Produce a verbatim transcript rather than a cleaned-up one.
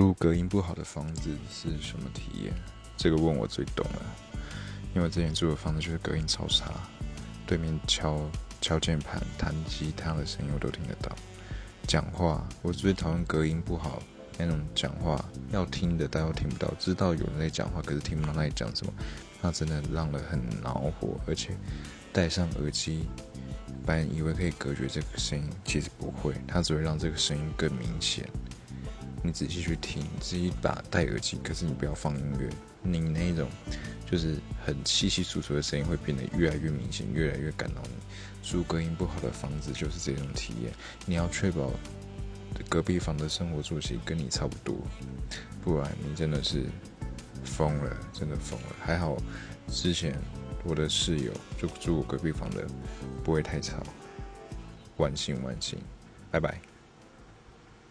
住隔音不好的房子是什么体验？这个问我最懂了，因为我之前住的房子就是隔音超差，对面敲敲键盘、弹吉他的声音我都听得到。讲话，我最讨厌隔音不好那种讲话，要听的但又听不到，知道有人在讲话，可是听不到那里讲什么，那真的让人很恼火。而且戴上耳机，本来以为可以隔绝这个声音，其实不会，它只会让这个声音更明显。你仔细去听，自己把戴耳机，可是你不要放音乐，你那种就是很稀稀疏疏的声音会变得越来越明显，越来越干扰你。住隔音不好的房子就是这种体验，你要确保隔壁房的生活作息跟你差不多，不然你真的是疯了，真的疯了。还好之前我的室友就住我隔壁房的，不会太吵。万幸万幸，拜拜。